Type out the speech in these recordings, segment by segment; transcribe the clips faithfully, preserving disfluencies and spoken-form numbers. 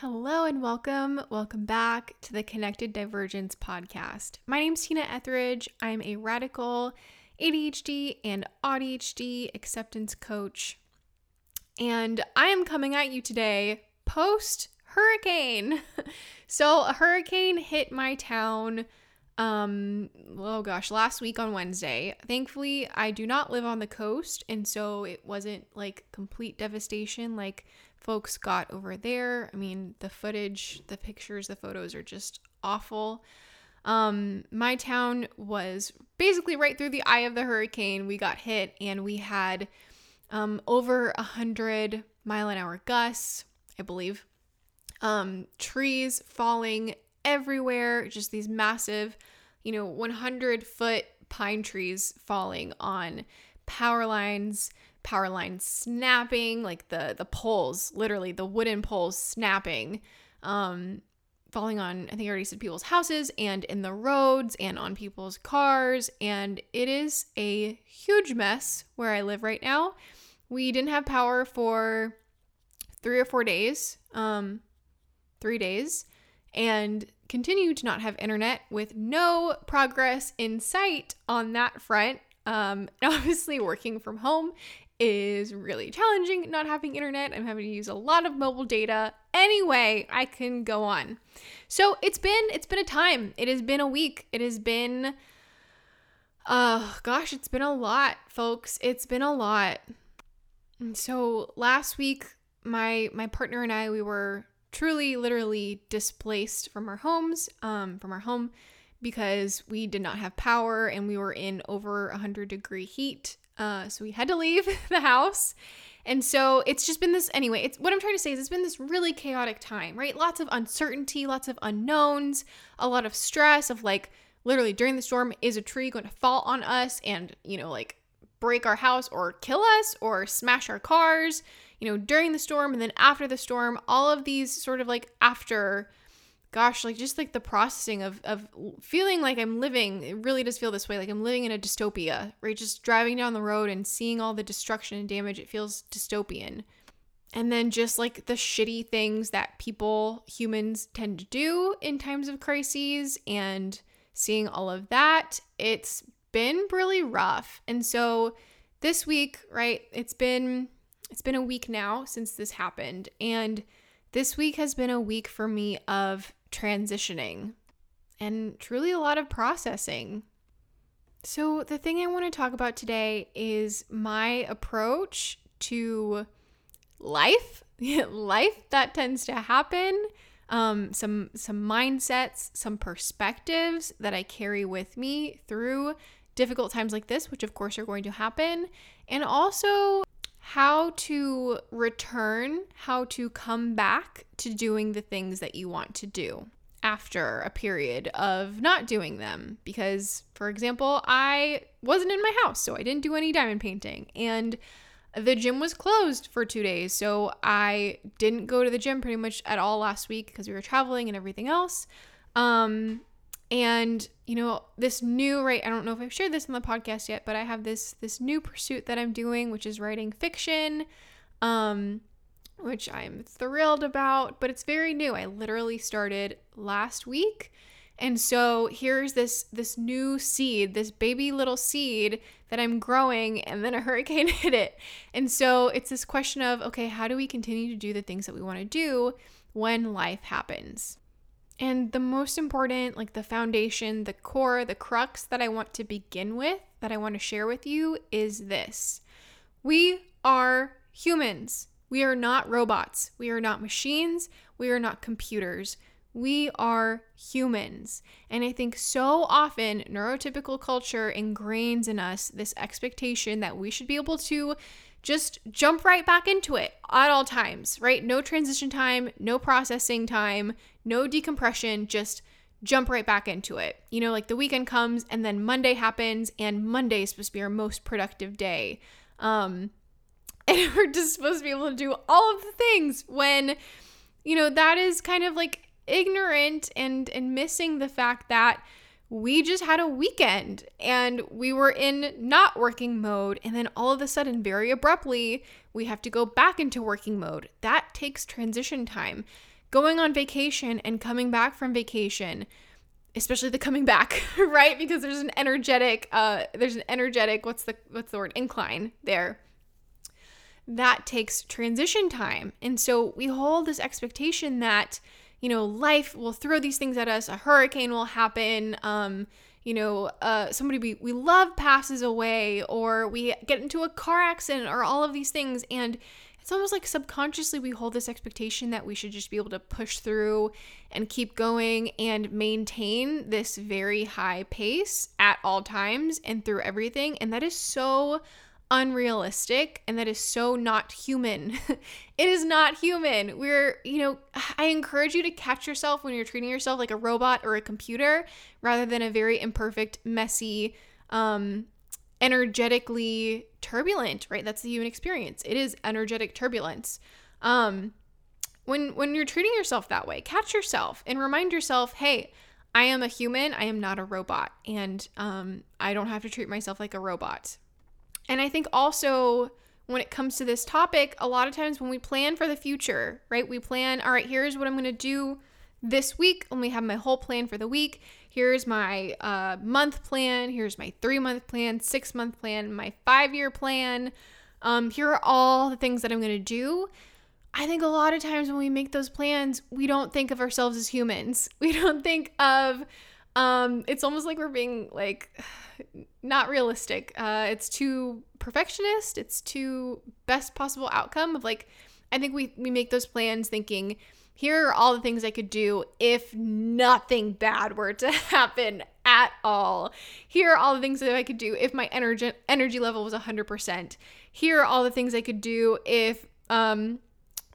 Hello and welcome. Welcome back to the Connected Divergence podcast. My name's Tina Etheridge. I'm a radical A D H D and A D H D acceptance coach. And I am coming at you today post-hurricane. So a hurricane hit my town, um, oh gosh, last week on Wednesday. Thankfully, I do not live on the coast, and so it wasn't like complete devastation like folks got over there. I mean, the footage, the pictures, the photos are just awful. Um, my town was basically right through the eye of the hurricane. We got hit and we had um, over a hundred mile an hour gusts, I believe. Um, trees falling everywhere, just these massive, you know, one hundred foot pine trees falling on power lines, power lines snapping, like the, the poles, literally the wooden poles snapping, um, falling on, I think I already said people's houses and in the roads and on people's cars. And it is a huge mess where I live right now. We didn't have power for three or four days, um, three days, and continue to not have internet with no progress in sight on that front. Um, obviously working from home is really challenging, not having internet. I'm having to use a lot of mobile data. Anyway, I can go on. So it's been, it's been a time. It has been a week. It has been, oh gosh, it's been a lot, folks. It's been a lot. And so last week, my, my partner and I, we were truly, literally displaced from our homes, um, from our home, because we did not have power and we were in over one hundred degree heat. Uh, so we had to leave the house. And so it's just been this, anyway, it's what I'm trying to say is it's been this really chaotic time, right? Lots of uncertainty, lots of unknowns, a lot of stress of like, literally during the storm, is a tree going to fall on us and, you know, like break our house or kill us or smash our cars, you know, during the storm and then after the storm, all of these sort of like after Gosh, like just like the processing of of feeling like I'm living, it really does feel this way, like I'm living in a dystopia, right? Just driving down the road and seeing all the destruction and damage, it feels dystopian. And then just like the shitty things that people, humans tend to do in times of crises and seeing all of that, it's been really rough. And so this week, right, it's been, it's been a week now since this happened. And this week has been a week for me of transitioning and truly a lot of processing. So the thing I want to talk about today is my approach to life, life that tends to happen, um, some, some mindsets, some perspectives that I carry with me through difficult times like this, which of course are going to happen, and also how to return, how to come back to doing the things that you want to do after a period of not doing them. Because, for example, I wasn't in my house, so I didn't do any diamond painting. And the gym was closed for two days, so I didn't go to the gym pretty much at all last week because we were traveling and everything else. Um, and, you know, this new, right, I don't know if I've shared this on the podcast yet, but I have this this new pursuit that I'm doing, which is writing fiction, um, which I'm thrilled about, but it's very new. I literally started last week. And so here's this this new seed, this baby little seed that I'm growing, and then a hurricane hit it. And so it's this question of, okay, how do we continue to do the things that we want to do when life happens? And the most important, like the foundation, the core, the crux that I want to begin with, that I want to share with you is this. We are humans. We are not robots. We are not machines. We are not computers. We are humans. And I think so often neurotypical culture ingrains in us this expectation that we should be able to just jump right back into it at all times, right? No transition time, no processing time, no decompression, just jump right back into it. You know, like the weekend comes and then Monday happens and Monday is supposed to be our most productive day. Um, and we're just supposed to be able to do all of the things when, you know, that is kind of like ignorant and, and missing the fact that we just had a weekend and we were in not working mode. And then all of a sudden, very abruptly, we have to go back into working mode. That takes transition time. going on vacation and coming back from vacation, especially the coming back, right? Because there's an energetic, uh, there's an energetic, what's the, what's the word, incline there. That takes transition time. And so we hold this expectation that, you know, life will throw these things at us. A hurricane will happen. Um, you know, uh, somebody we, we love passes away, or we get into a car accident, or all of these things. And it's almost like subconsciously we hold this expectation that we should just be able to push through and keep going and maintain this very high pace at all times and through everything. And that is so unrealistic, and that is so not human. It is not human. We're, you know, I encourage you to catch yourself when you're treating yourself like a robot or a computer rather than a very imperfect, messy, um, energetically turbulent, right? That's the human experience. It is energetic turbulence. Um, when, when you're treating yourself that way, catch yourself and remind yourself, hey, I am a human. I am not a robot. And, um, I don't have to treat myself like a robot. And I think also when it comes to this topic, a lot of times when we plan for the future, right? We plan, all right, here's what I'm going to do this week. Let me have my whole plan for the week. Here's my uh, month plan. Here's my three-month plan, six-month plan, my five-year plan. Um, here are all the things that I'm going to do. I think a lot of times when we make those plans, we don't think of ourselves as humans. We don't think of... Um, it's almost like we're being like not realistic. Uh, it's too perfectionist. It's too best possible outcome of like, I think we, we make those plans thinking, here are all the things I could do if nothing bad were to happen at all. Here are all the things that I could do if my energy energy level was one hundred percent. Here are all the things I could do if, um,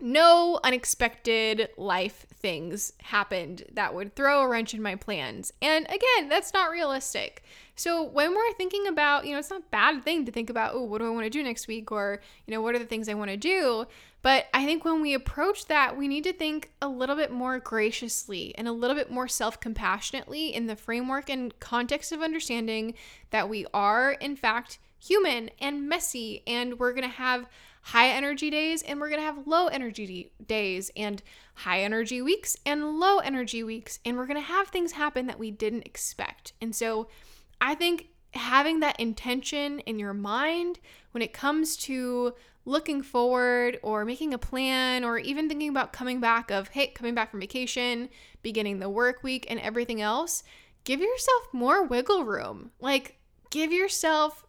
no unexpected life things happened that would throw a wrench in my plans. And again, that's not realistic. So when we're thinking about, you know, it's not a bad thing to think about, oh, what do I want to do next week? Or, you know, what are the things I want to do? But I think when we approach that, we need to think a little bit more graciously and a little bit more self-compassionately in the framework and context of understanding that we are, in fact, human and messy, and we're going to have high energy days and we're going to have low energy days, and high energy weeks and low energy weeks, and we're going to have things happen that we didn't expect. And so I think having that intention in your mind when it comes to looking forward or making a plan, or even thinking about coming back of, hey, coming back from vacation, beginning the work week and everything else, give yourself more wiggle room. Like give yourself,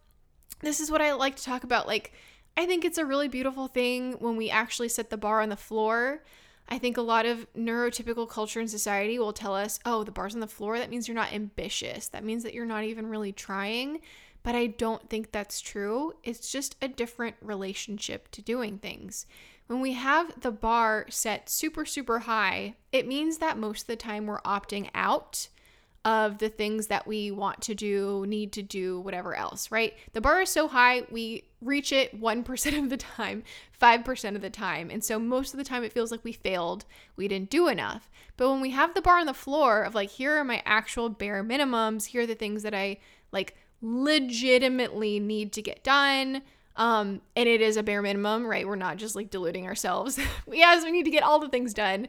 this is what I like to talk about, like I think it's a really beautiful thing when we actually set the bar on the floor. I think a lot of neurotypical culture and society will tell us, oh, the bar's on the floor. That means you're not ambitious. That means that you're not even really trying. But I don't think that's true. It's just a different relationship to doing things. When we have the bar set super, super high, it means that most of the time we're opting out of the things that we want to do, need to do, whatever else, right? The bar is so high, we reach it one percent of the time, five percent of the time. And so most of the time it feels like we failed, we didn't do enough. But when we have the bar on the floor of like, here are my actual bare minimums, here are the things that I like legitimately need to get done. Um, and it is a bare minimum, right? We're not just like deluding ourselves. Yes, we need to get all the things done.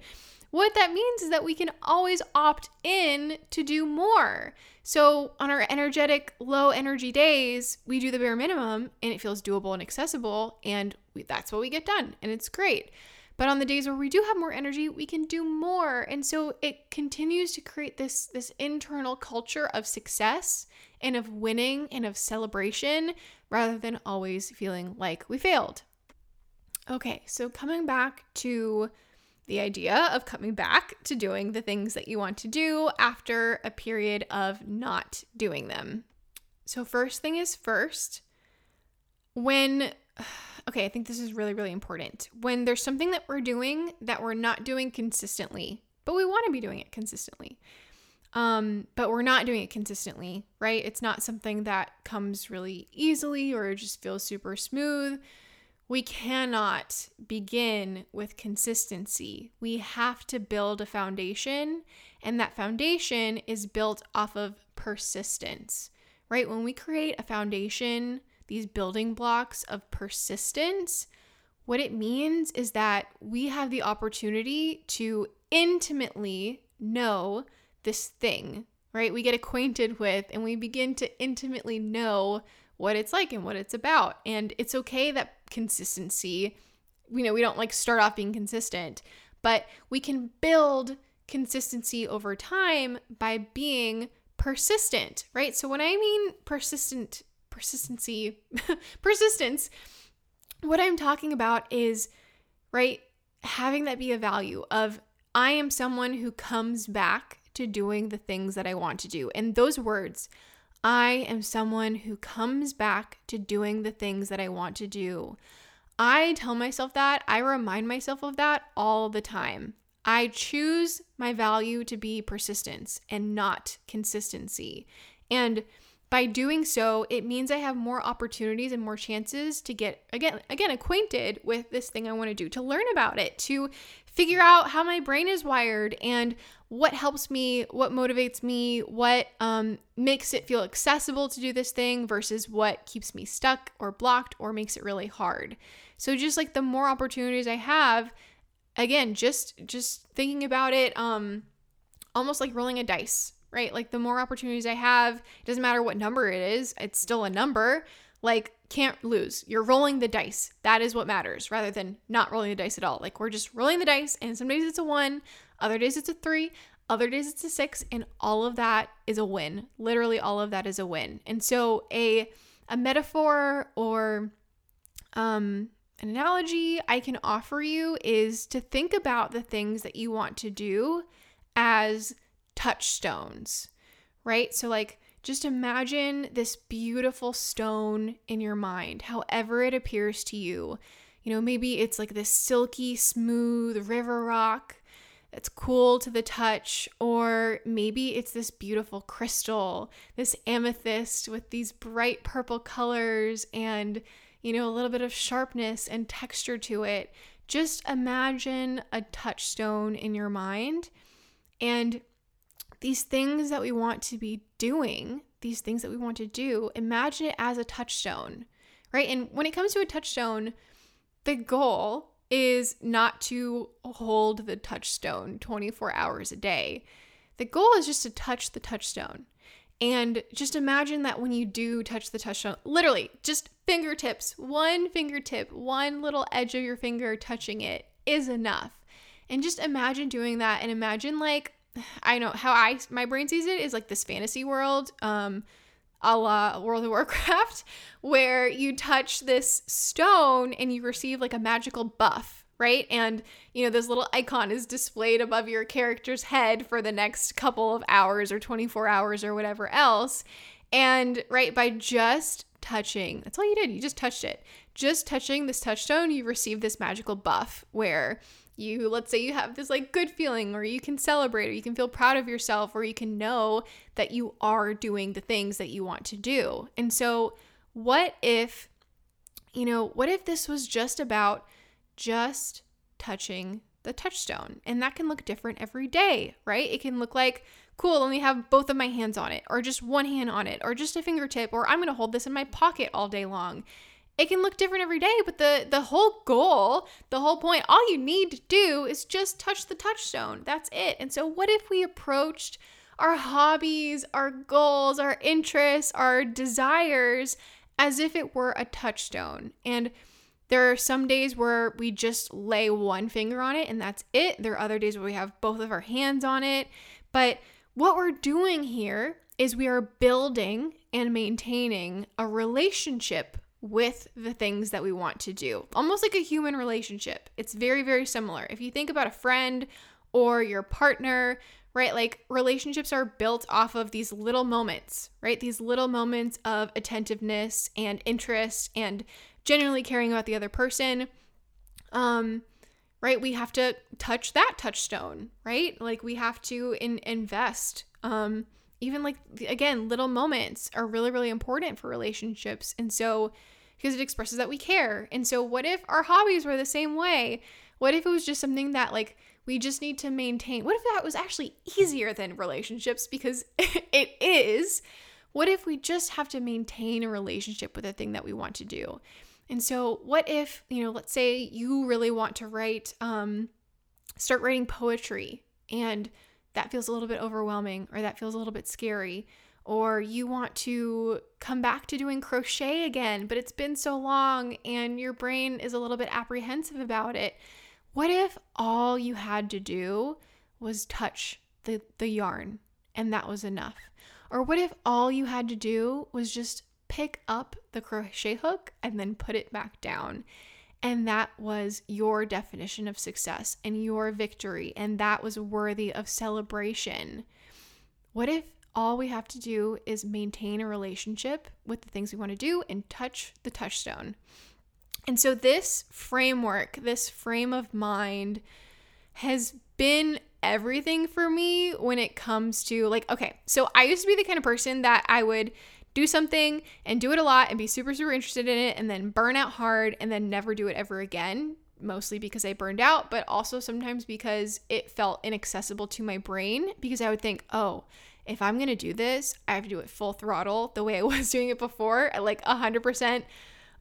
What that means is that we can always opt in to do more. So on our energetic, low energy days, we do the bare minimum and it feels doable and accessible, and we, that's what we get done, and it's great. But on the days where we do have more energy, we can do more. And so it continues to create this, this internal culture of success and of winning and of celebration rather than always feeling like we failed. Okay, so coming back to the idea of coming back to doing the things that you want to do after a period of not doing them. So first thing is first, when, okay, I think this is really, really important. When there's something that we're doing that we're not doing consistently, but we want to be doing it consistently, um, but we're not doing it consistently, right? It's not something that comes really easily or just feels super smooth. We cannot begin with consistency. We have to build a foundation, and that foundation is built off of persistence, right? When we create a foundation, these building blocks of persistence, what it means is that we have the opportunity to intimately know this thing, right? We get acquainted with and we begin to intimately know what it's like and what it's about. And it's okay that consistency, you know, we don't like start off being consistent, but we can build consistency over time by being persistent, right? So when I mean persistent, persistency, persistence, what I'm talking about is, right, having that be a value of I am someone who comes back to doing the things that I want to do. And those words, I am someone who comes back to doing the things that I want to do. I tell myself that. I remind myself of that all the time. I choose my value to be persistence and not consistency. And by doing so, it means I have more opportunities and more chances to get, again, again, acquainted with this thing I want to do, to learn about it, to figure out how my brain is wired and what helps me, what motivates me, what um, makes it feel accessible to do this thing versus what keeps me stuck or blocked or makes it really hard. So just like the more opportunities I have, again, just just thinking about it, um, almost like rolling a dice, right? Like the more opportunities I have, it doesn't matter what number it is, it's still a number, like can't lose. You're rolling the dice. That is what matters rather than not rolling the dice at all. Like we're just rolling the dice and some days it's a one, other days it's a three, other days it's a six, and all of that is a win. Literally all of that is a win. And so a a metaphor or um, an analogy I can offer you is to think about the things that you want to do as touchstones, right? So like just imagine this beautiful stone in your mind, however it appears to you. You know, maybe it's like this silky, smooth river rock that's cool to the touch, or maybe it's this beautiful crystal, this amethyst with these bright purple colors and, you know, a little bit of sharpness and texture to it. Just imagine a touchstone in your mind, and these things that we want to be doing, these things that we want to do, imagine it as a touchstone, right? And when it comes to a touchstone, the goal is not to hold the touchstone twenty-four hours a day. The goal is just to touch the touchstone. And just imagine that when you do touch the touchstone, literally just fingertips, one fingertip, one little edge of your finger touching it is enough. And just imagine doing that, and imagine like, I know how I my brain sees it is like this fantasy world, um, a la World of Warcraft, where you touch this stone and you receive like a magical buff, right? And you know this little icon is displayed above your character's head for the next couple of hours or twenty-four hours or whatever else. And right, by just touching, that's all you did. You just touched it. Just touching this touchstone, you receive this magical buff where you, let's say you have this like good feeling, or you can celebrate, or you can feel proud of yourself, or you can know that you are doing the things that you want to do. And so what if, you know, what if this was just about just touching the touchstone? And that can look different every day, right? It can look like, cool, let me have both of my hands on it, or just one hand on it, or just a fingertip, or I'm going to hold this in my pocket all day long. It can look different every day, but the the whole goal, the whole point, all you need to do is just touch the touchstone. That's it. And so what if we approached our hobbies, our goals, our interests, our desires as if it were a touchstone? And there are some days where we just lay one finger on it and that's it. There are other days where we have both of our hands on it. But what we're doing here is we are building and maintaining a relationship with the things that we want to do, almost like a human relationship. It's very, very similar. If you think about a friend or your partner, right? Like relationships are built off of these little moments, right? These little moments of attentiveness and interest and genuinely caring about the other person. Um, right? We have to touch that touchstone, right? Like we have to in- invest, um, even like, again, little moments are really, really important for relationships. And so, because it expresses that we care. And so what if our hobbies were the same way? What if it was just something that like, we just need to maintain? What if that was actually easier than relationships? Because it is. What if we just have to maintain a relationship with a thing that we want to do? And so what if, you know, let's say you really want to write, um, start writing poetry and that feels a little bit overwhelming, or that feels a little bit scary, or you want to come back to doing crochet again, but it's been so long and your brain is a little bit apprehensive about it. What if all you had to do was touch the, the yarn and that was enough? Or what if all you had to do was just pick up the crochet hook and then put it back down? And that was your definition of success and your victory, and that was worthy of celebration. What if all we have to do is maintain a relationship with the things we want to do and touch the touchstone? And so this framework, this frame of mind has been everything for me when it comes to, like, okay, so I used to be the kind of person that I would do something and do it a lot and be super, super interested in it and then burn out hard and then never do it ever again, mostly because I burned out, but also sometimes because it felt inaccessible to my brain, because I would think, oh, if I'm going to do this, I have to do it full throttle the way I was doing it before at like one hundred percent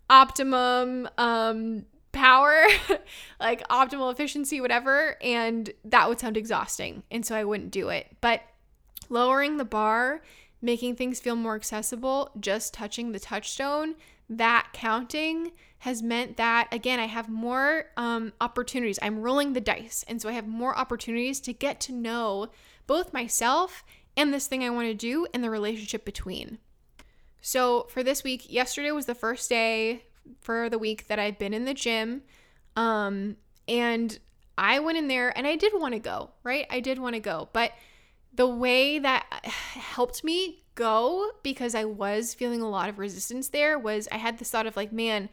optimum um, power, like optimal efficiency, whatever. And that would sound exhausting. And so I wouldn't do it. But lowering the bar, making things feel more accessible, just touching the touchstone, that counting has meant that, again, I have more um, opportunities. I'm rolling the dice. And so I have more opportunities to get to know both myself and this thing I want to do and the relationship between. So for this week, yesterday was the first day for the week that I've been in the gym. Um, and I went in there and I did want to go, right? I did want to go, but the way that helped me go, because I was feeling a lot of resistance there, was I had this thought of like, man,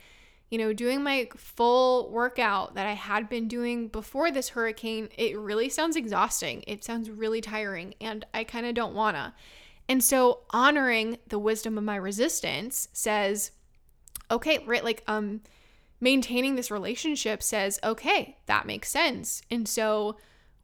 you know, doing my full workout that I had been doing before this hurricane, it really sounds exhausting. It sounds really tiring, and I kind of don't wanna. And so honoring the wisdom of my resistance says, okay, right, like um, maintaining this relationship says, okay, that makes sense. And so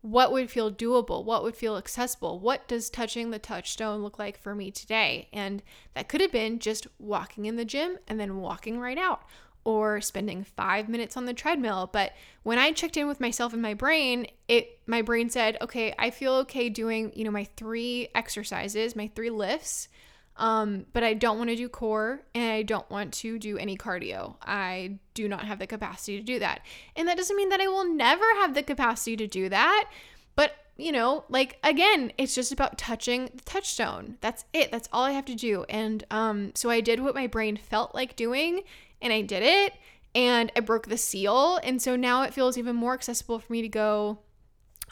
what would feel doable? What would feel accessible? What does touching the touchstone look like for me today? And that could have been just walking in the gym and then walking right out, or spending five minutes on the treadmill. But when I checked in with myself and my brain, it my brain said, okay, I feel okay doing, you know, my three exercises, my three lifts, um, but I don't want to do core and I don't want to do any cardio. I do not have the capacity to do that. And that doesn't mean that I will never have the capacity to do that. But, you know, like, again, it's just about touching the touchstone. That's it. That's all I have to do. And um, so I did what my brain felt like doing, and I did it, and I broke the seal. And so now it feels even more accessible for me to go,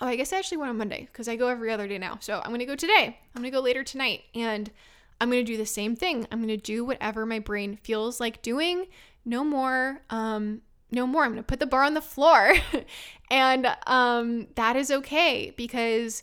oh, I guess I actually went on Monday because I go every other day now. So I'm going to go today. I'm going to go later tonight, and I'm going to do the same thing. I'm going to do whatever my brain feels like doing. No more, um, no more. I'm going to put the bar on the floor and um, that is okay, because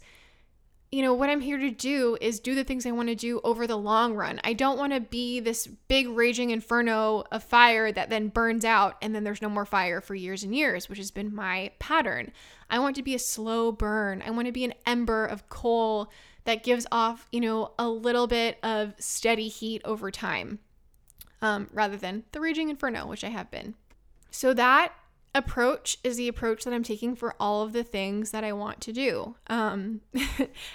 you know, what I'm here to do is do the things I want to do over the long run. I don't want to be this big raging inferno of fire that then burns out and then there's no more fire for years and years, which has been my pattern. I want to be a slow burn. I want to be an ember of coal that gives off, you know, a little bit of steady heat over time, um, rather than the raging inferno, which I have been. So that approach is the approach that I'm taking for all of the things that I want to do. Um,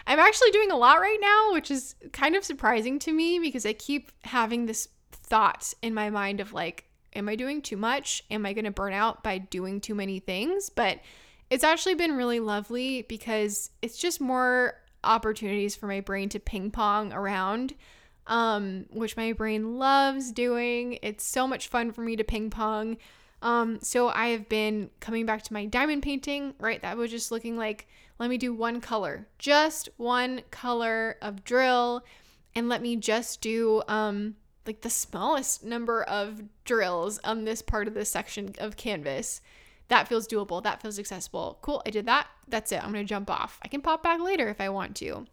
I'm actually doing a lot right now, which is kind of surprising to me because I keep having this thought in my mind of like, am I doing too much? Am I going to burn out by doing too many things? But it's actually been really lovely because it's just more opportunities for my brain to ping pong around, um, which my brain loves doing. It's so much fun for me to ping pong. Um, so I have been coming back to my diamond painting, right? That was just looking like, let me do one color, just one color of drill, and let me just do, um, like the smallest number of drills on this part of this section of canvas. That feels doable. That feels accessible. Cool. I did that. That's it. I'm going to jump off. I can pop back later if I want to.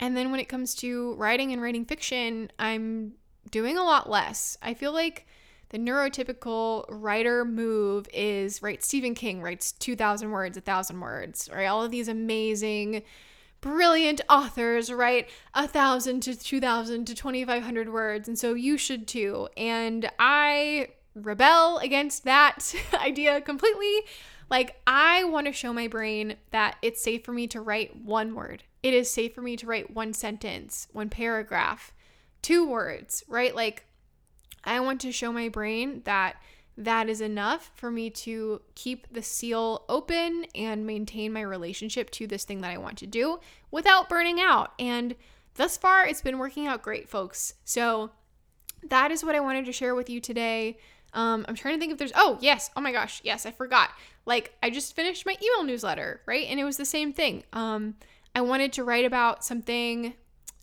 And then when it comes to writing and writing fiction, I'm doing a lot less. I feel like the neurotypical writer move is, right, Stephen King writes two thousand words, one thousand words, right? All of these amazing, brilliant authors write one thousand to two thousand to twenty-five hundred words, and so you should too. And I rebel against that idea completely. Like, I want to show my brain that it's safe for me to write one word. It is safe for me to write one sentence, one paragraph, two words, right? Like, I want to show my brain that that is enough for me to keep the seal open and maintain my relationship to this thing that I want to do without burning out. And thus far, it's been working out great, folks. So that is what I wanted to share with you today. Um, I'm trying to think if there's, oh, yes. Oh my gosh. Yes, I forgot. Like, I just finished my email newsletter, right? And it was the same thing. Um, I wanted to write about something.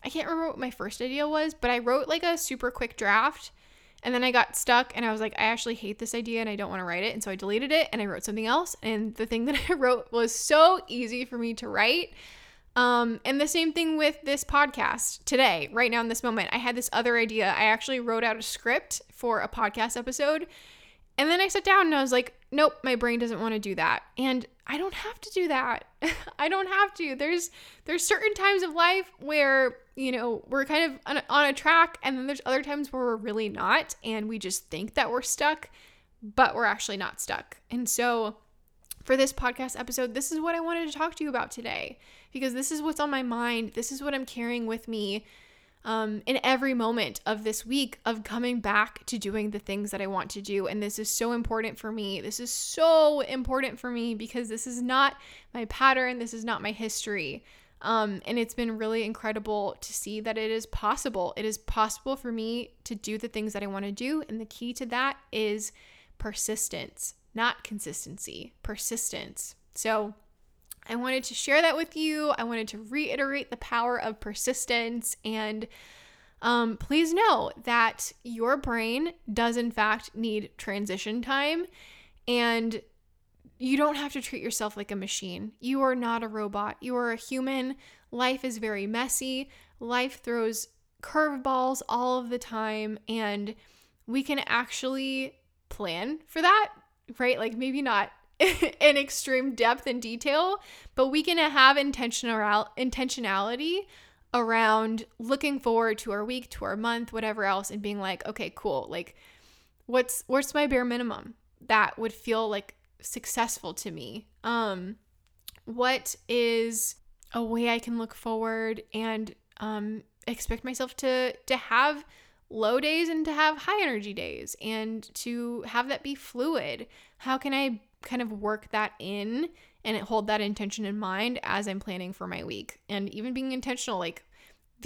I can't remember what my first idea was, but I wrote like a super quick draft. And then I got stuck and I was like, I actually hate this idea and I don't want to write it. And so I deleted it and I wrote something else. And the thing that I wrote was so easy for me to write. Um, and the same thing with this podcast today, right now in this moment. I had this other idea. I actually wrote out a script for a podcast episode. And then I sat down and I was like, nope, my brain doesn't want to do that. And I don't have to do that. I don't have to. There's there's certain times of life where, you know, we're kind of on, on a track, and then there's other times where we're really not, and we just think that we're stuck, but we're actually not stuck. And so for this podcast episode, this is what I wanted to talk to you about today, because this is what's on my mind. This is what I'm carrying with me Um, in every moment of this week of coming back to doing the things that I want to do. And this is so important for me. This is so important for me because this is not my pattern. This is not my history. Um, and it's been really incredible to see that it is possible. It is possible for me to do the things that I want to do. And the key to that is persistence, not consistency, persistence. So I wanted to share that with you. I wanted to reiterate the power of persistence. And um, please know that your brain does, in fact, need transition time. And you don't have to treat yourself like a machine. You are not a robot. You are a human. Life is very messy. Life throws curveballs all of the time. And we can actually plan for that, right? Like, maybe not in extreme depth and detail, but we can have intentional intentionality around looking forward to our week, to our month, whatever else, and being like, okay, cool. Like, what's what's my bare minimum that would feel like successful to me? Um, what is a way I can look forward and um expect myself to to have low days and to have high energy days and to have that be fluid? How can I kind of work that in and hold that intention in mind as I'm planning for my week? And even being intentional, like,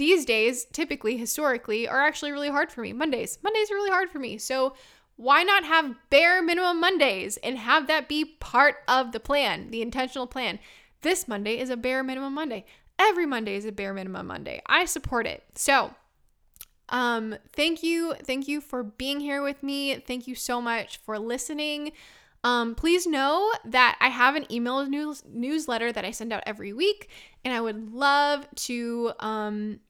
these days, typically, historically, are actually really hard for me. Mondays. Mondays are really hard for me. So why not have bare minimum Mondays and have that be part of the plan, the intentional plan? This Monday is a bare minimum Monday. Every Monday is a bare minimum Monday. I support it. So um, thank you. Thank you for being here with me. Thank you so much for listening. Um, please know that I have an email news- newsletter that I send out every week, and I would love to um,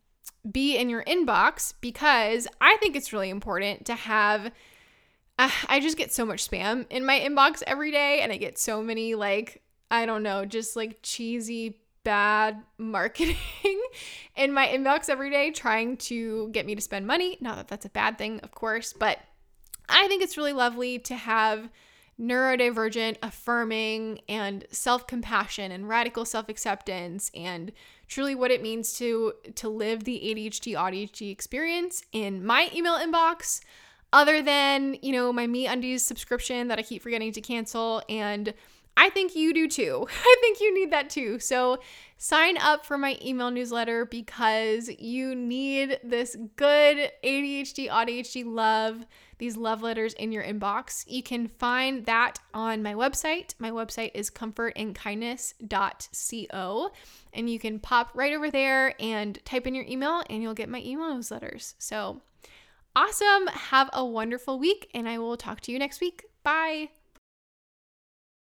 be in your inbox because I think it's really important to have. Uh, I just get so much spam in my inbox every day, and I get so many, like, I don't know, just like cheesy, bad marketing in my inbox every day trying to get me to spend money. Not that that's a bad thing, of course, but I think it's really lovely to have neurodivergent, affirming, and self-compassion and radical self-acceptance and truly what it means to to live the A D H D, A D H D experience in my email inbox, other than, you know, my MeUndies subscription that I keep forgetting to cancel. And I think you do too. I think you need that too. So sign up for my email newsletter because you need this good A D H D, A D H D love, these love letters in your inbox. You can find that on my website. My website is comfort and kindness dot co, and you can pop right over there and type in your email and you'll get my email newsletters. So awesome. Have a wonderful week and I will talk to you next week. Bye.